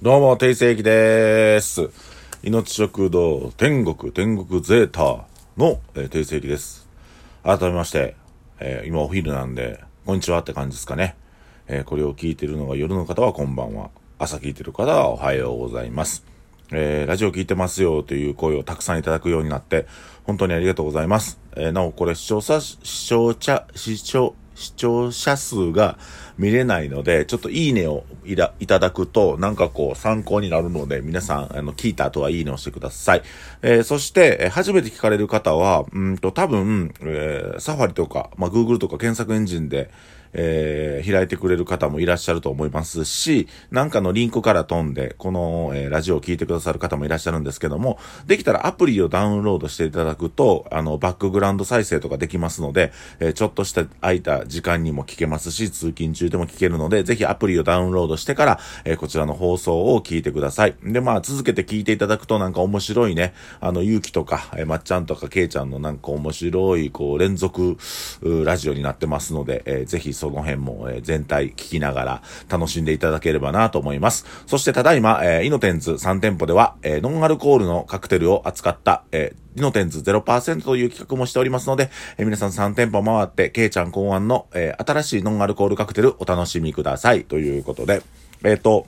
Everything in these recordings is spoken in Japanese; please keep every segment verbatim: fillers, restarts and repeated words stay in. どうも定世紀でーす。命食堂天国天国ゼータの、えー、定世紀です。改めまして、えー、今お昼なんでこんにちはって感じですかね、えー、これを聞いてるのが夜の方はこんばんは、朝聞いてる方はおはようございます。えー、ラジオ聞いてますよという声をたくさんいただくようになって本当にありがとうございます。えー、なおこれ視聴者視聴者視聴視聴者数が見れないので、ちょっといいねをいただくとなんかこう参考になるので、皆さんあの聞いた後はいいねをしてください。えー、そして、えー、初めて聞かれる方はうんと多分、えー、サファリとか、まあ、Google とか検索エンジンで、えー、開いてくれる方もいらっしゃると思いますし、なんかのリンクから飛んでこの、えー、ラジオを聞いてくださる方もいらっしゃるんですけども、できたらアプリをダウンロードしていただくとあのバックグラウンド再生とかできますので、えー、ちょっとした空いた時間にも聞けますし、通勤中でも聞けるので、ぜひアプリをダウンロードしてから、えー、こちらの放送を聞いてください。で、まあ続けて聞いていただくとなんか面白いね、あのゆうきとか、えー、まっちゃんとかけいちゃんのなんか面白いこう連続うラジオになってますので、えー、ぜひその辺も、えー、全体聞きながら楽しんでいただければなと思います。そしてただいま、えー、イノテンズさん店舗では、えー、ノンアルコールのカクテルを扱った、えーイノテンズ ゼロパーセント という企画もしておりますので、え皆さんさん店舗回ってけいちゃん考案の、えー、新しいノンアルコールカクテルお楽しみくださいということで、えっ、ー、と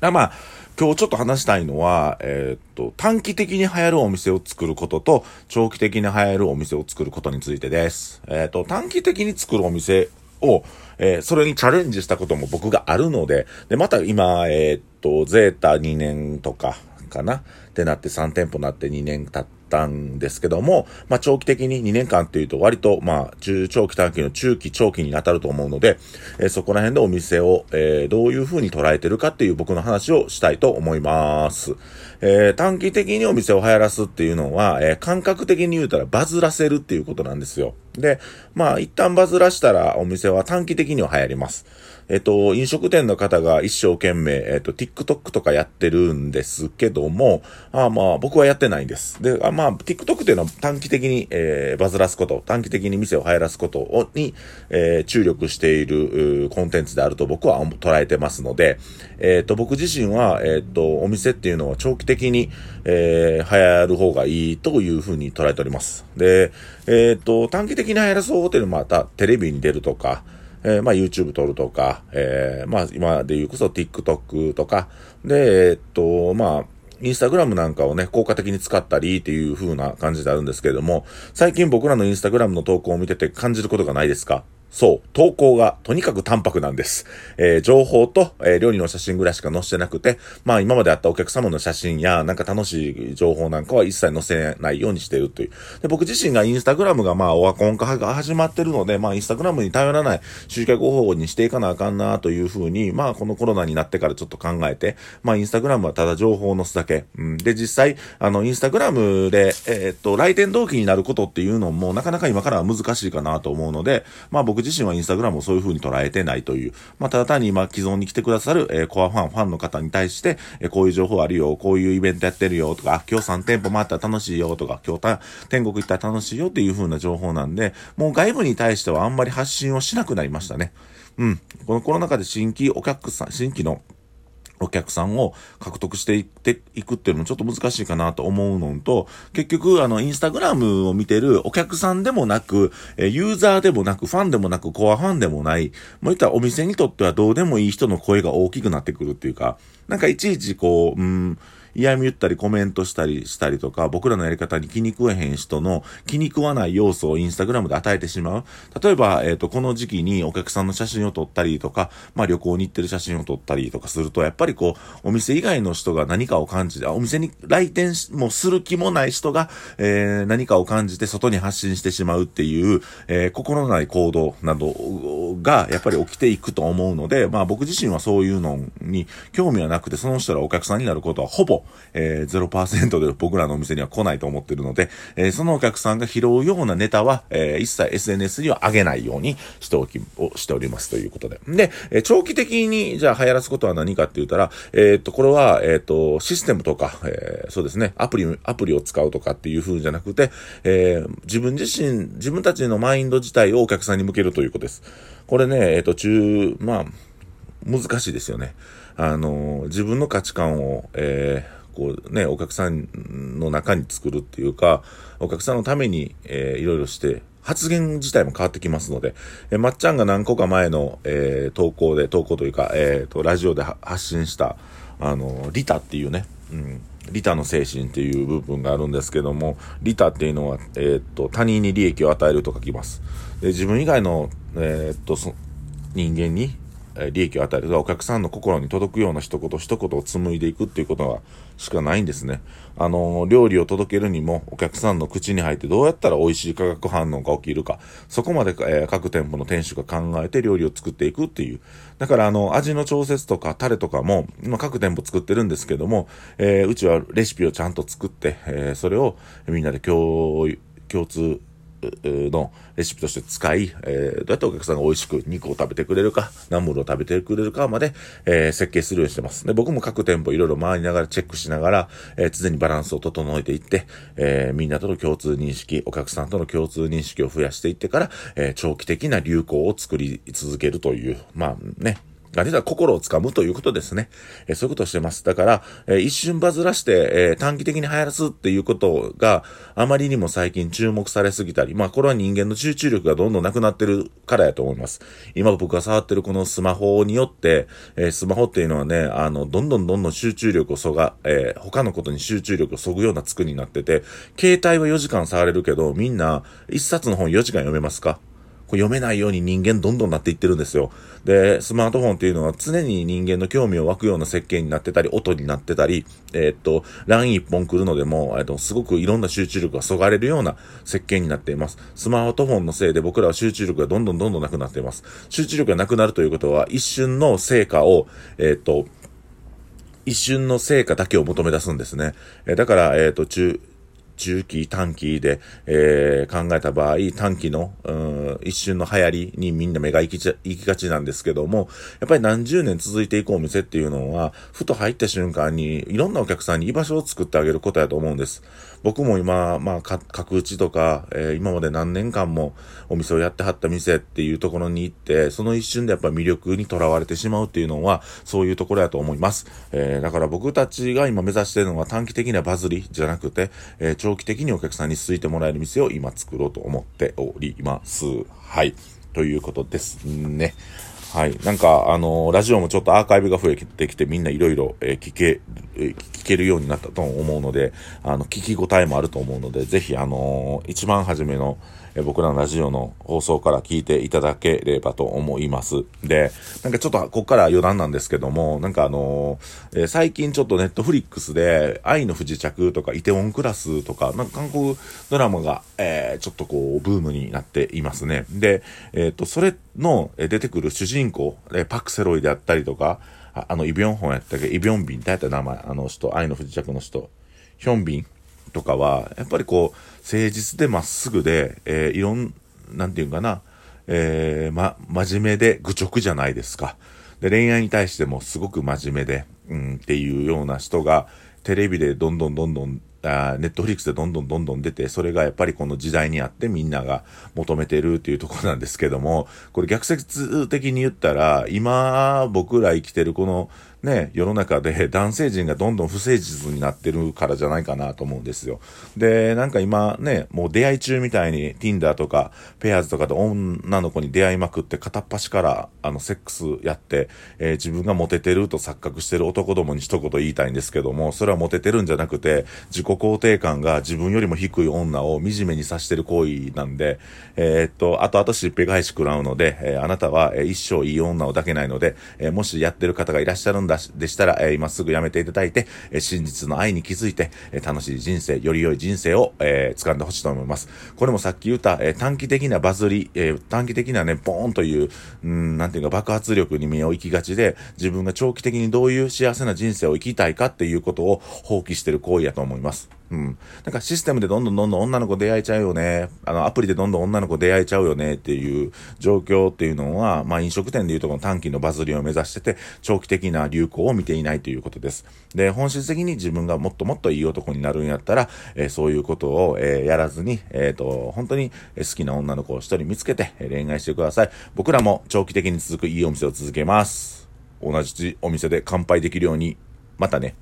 あまあ今日ちょっと話したいのは、えっ、ー、と短期的に流行るお店を作ることと長期的に流行るお店を作ることについてです。えっ、ー、と短期的に作るお店を、えー、それにチャレンジしたことも僕があるので、でまた今えっ、ー、とゼータにねんとかかなってなってさん店舗になってにねん経ってたんですけども、まあ長期的ににねんかんっていうと割とまあ中長期短期の中期長期に当たると思うので、えー、そこら辺でお店を、えー、どういう風に捉えてるかっていう僕の話をしたいと思います。えー、短期的にお店を流行らすっていうのは、えー、感覚的に言うたらバズらせるっていうことなんですよ。で、まあ一旦バズらしたらお店は短期的には流行ります。えっと飲食店の方が一生懸命えっと TikTok とかやってるんですけども、あーまあ僕はやってないんです。で、あまあ TikTok っていうのは短期的に、えー、バズらすこと、短期的に店を流行らすことをに、えー、注力しているコンテンツであると僕は捉えてますので、えっと僕自身はえっとお店っていうのは長期的に、えー、流行る方がいいというふうに捉えております。で、えっと短期的的なやらそうというのはまたテレビに出るとか、えー、まあ YouTube 撮るとか、えー、まあ今で言うこそ TikTok とかで、えー、っとまあインスタグラムなんかをね、効果的に使ったりっていう風な感じであるんですけれども、最近僕らのインスタグラムの投稿を見てて感じることがないですか？そう、投稿がとにかく淡白なんです。えー、情報と、えー、料理の写真ぐらいしか載せてなくて、まあ今まであったお客様の写真やなんか楽しい情報なんかは一切載せないようにしているという。で、僕自身がインスタグラムがまあオワコン化が始まってるので、まあインスタグラムに頼らない集客方法にしていかなあかんなというふうに、まあこのコロナになってからちょっと考えて、まあインスタグラムはただ情報を載すだけ。うん、で、実際あのインスタグラムでえー、っと来店同期になることっていうのもなかなか今からは難しいかなと思うので、まあ僕僕自身はインスタグラムをそういう風に捉えてないという、まあ、ただ単に今既存に来てくださる、えー、コアファン、ファンの方に対して、えー、こういう情報あるよ、こういうイベントやってるよとか、今日さん店舗回ったら楽しいよとか、今日天国行ったら楽しいよっていう風な情報なんで、もう外部に対してはあんまり発信をしなくなりましたね。うん。このコロナ禍で新規お客さん、新規のお客さんを獲得していっていくっていうのもちょっと難しいかなと思うのと、結局あのインスタグラムを見てるお客さんでもなく、ユーザーでもなく、ファンでもなく、コアファンでもない、もう言ったらお店にとってはどうでもいい人の声が大きくなってくるっていうか、なんかいちいちこう、うん、嫌み言ったりコメントしたりしたりとか、僕らのやり方に気に食えへん人の気に食わない要素をインスタグラムで与えてしまう。例えば、えっと、この時期にお客さんの写真を撮ったりとか、まあ旅行に行ってる写真を撮ったりとかすると、やっぱりこう、お店以外の人が何かを感じて、お店に来店もする気もない人が、えー、何かを感じて外に発信してしまうっていう、えー、心ない行動などがやっぱり起きていくと思うので、まあ僕自身はそういうのに興味はなくて、その人がお客さんになることはほぼえー、ゼロパーセント で僕らのお店には来ないと思っているので、えー、そのお客さんが拾うようなネタは、えー、一切 エスエヌエス には上げないようにしておき、をしておりますということで。で、えー、長期的にじゃあ流行らすことは何かって言ったら、えー、っと、これは、えー、っと、システムとか、えー、そうですね、アプリ、アプリを使うとかっていう風じゃなくて、えー、自分自身、自分たちのマインド自体をお客さんに向けるということです。これね、えー、っと、中、まあ、難しいですよね。あの自分の価値観を、えーこうね、お客さんの中に作るっていうか、お客さんのために、えー、いろいろして発言自体も変わってきますので、えー、まっちゃんが何個か前の、えー、投稿で投稿というか、えー、とラジオで発信したあのリタっていうね、うん、リタの精神っていう部分があるんですけども、リタっていうのは、えー、と他人に利益を与えると書きます。で、自分以外の、えー、とそ人間に利益を与える、お客さんの心に届くような一言一言を紡いでいくっていうことはしかないんですね。あの料理を届けるにも、お客さんの口に入ってどうやったら美味しい化学反応が起きるか、そこまで、えー、各店舗の店主が考えて料理を作っていくっていう。だからあの味の調節とかタレとかも今各店舗作ってるんですけども、えー、うちはレシピをちゃんと作って、えー、それをみんなで共共通のレシピとして使い、えー、どうやってお客さんが美味しく肉を食べてくれるか、ナムルを食べてくれるかまで、えー、設計するようにしてます。で、僕も各店舗いろいろ回りながらチェックしながら、えー、常にバランスを整えていって、えー、みんなとの共通認識、お客さんとの共通認識を増やしていってから、えー、長期的な流行を作り続けるという、まあね、実は心をつかむということですね。えー、そういうことをしてます。だから、えー、一瞬バズらして、えー、短期的に流行らすっていうことがあまりにも最近注目されすぎたり、まあこれは人間の集中力がどんどんなくなってるからやと思います。今僕が触ってるこのスマホによって、えー、スマホっていうのはね、あの、どんどんどんどん集中力をそが、えー、他のことに集中力をそぐような作りになってて、携帯はよじかん触れるけど、みんな一冊の本よじかん読めますか？読めないように人間どんどんなっていってるんですよ。で、スマートフォンっていうのは常に人間の興味を湧くような設計になってたり、音になってたり、えー、っと、ライン 一本来るのでも、えー、っと、すごくいろんな集中力がそがれるような設計になっています。スマートフォンのせいで僕らは集中力がどんどんどんどんなくなっています。集中力がなくなるということは、一瞬の成果を、えー、っと、一瞬の成果だけを求め出すんですね。えー、だから、えー、っと、中、中期短期で、えー、考えた場合、短期のうーん一瞬の流行りにみんな目が行きちゃ、行きがちなんですけども、やっぱり何十年続いていくお店っていうのは、ふと入った瞬間にいろんなお客さんに居場所を作ってあげることやと思うんです。僕も今、まあ、角打ちとか、えー、今まで何年間もお店をやってはった店っていうところに行って、その一瞬でやっぱり魅力にとらわれてしまうっていうのはそういうところやと思います。えー、だから僕たちが今目指しているのは短期的なバズりじゃなくて、えー長期的にお客さんに続いてもらえる店を今作ろうと思っております。はい。ということですね。はい。なんか、あのー、ラジオもちょっとアーカイブが増えてきて、みんないろいろ聞け、聞けるようになったと思うので、あの、聞き応えもあると思うので、ぜひ、あのー、一番初めの僕らのラジオの放送から聞いていただければと思います。で、なんかちょっとここから余談なんですけども、なんかあのー、最近ちょっとネットフリックスで、愛の不時着とか、イテウォンクラスとか、なんか韓国ドラマが、えー、ちょっとこう、ブームになっていますね。で、えっと、それの出てくる主人公人公でパクセロイであったりとか、あ、あのイビョンホンやったっけ、イビョンビンだいたい名前、あの人、愛の不時着の人ヒョンビンとかはやっぱりこう誠実でまっすぐで、えー、いろんなんていうかな、えー、ま真面目で愚直じゃないですか。で、恋愛に対してもすごく真面目で、うんっていうような人がテレビでどんどんどんどんあネットフリックスでどんどんどんどん出て、それがやっぱりこの時代にあってみんなが求めてるっていうところなんですけども、これ逆説的に言ったら、今僕ら生きてるこのね、世の中で男性陣がどんどん不誠実になってるからじゃないかなと思うんですよ。で、なんか今ね、もう出会い中みたいに Tinder とか Pairs とかで女の子に出会いまくって、片っ端からあのセックスやって、えー、自分がモテてると錯覚してる男どもに一言言いたいんですけども、それはモテてるんじゃなくて、自己肯定感が自分よりも低い女を惨めにさしてる行為なんで、えー、っと、後々しっぺ返し食らうので、えー、あなたは一生いい女を抱けないので、えー、もしやってる方がいらっしゃるんだでしたら、えー、今すぐやめていただいて、えー、真実の愛に気づいて、えー、楽しい人生、より良い人生を、えー、掴んでほしいと思います。これもさっき言った、えー、短期的なバズり、えー、短期的なね、ボーンという、うん、なんていうか爆発力に目を行きがちで、自分が長期的にどういう幸せな人生を生きたいかっていうことを放棄してる行為やと思います。うん。なんかシステムでどんどんどんどん女の子出会えちゃうよね。あの、アプリでどんどん女の子出会えちゃうよねっていう状況っていうのは、まあ飲食店でいうとこの短期のバズりを目指してて、長期的な流行を見ていないということです。で、本質的に自分がもっともっといい男になるんやったら、えー、そういうことを、えー、やらずに、えっと、本当に好きな女の子を一人見つけて恋愛してください。僕らも長期的に続くいいお店を続けます。同じお店で乾杯できるように、またね。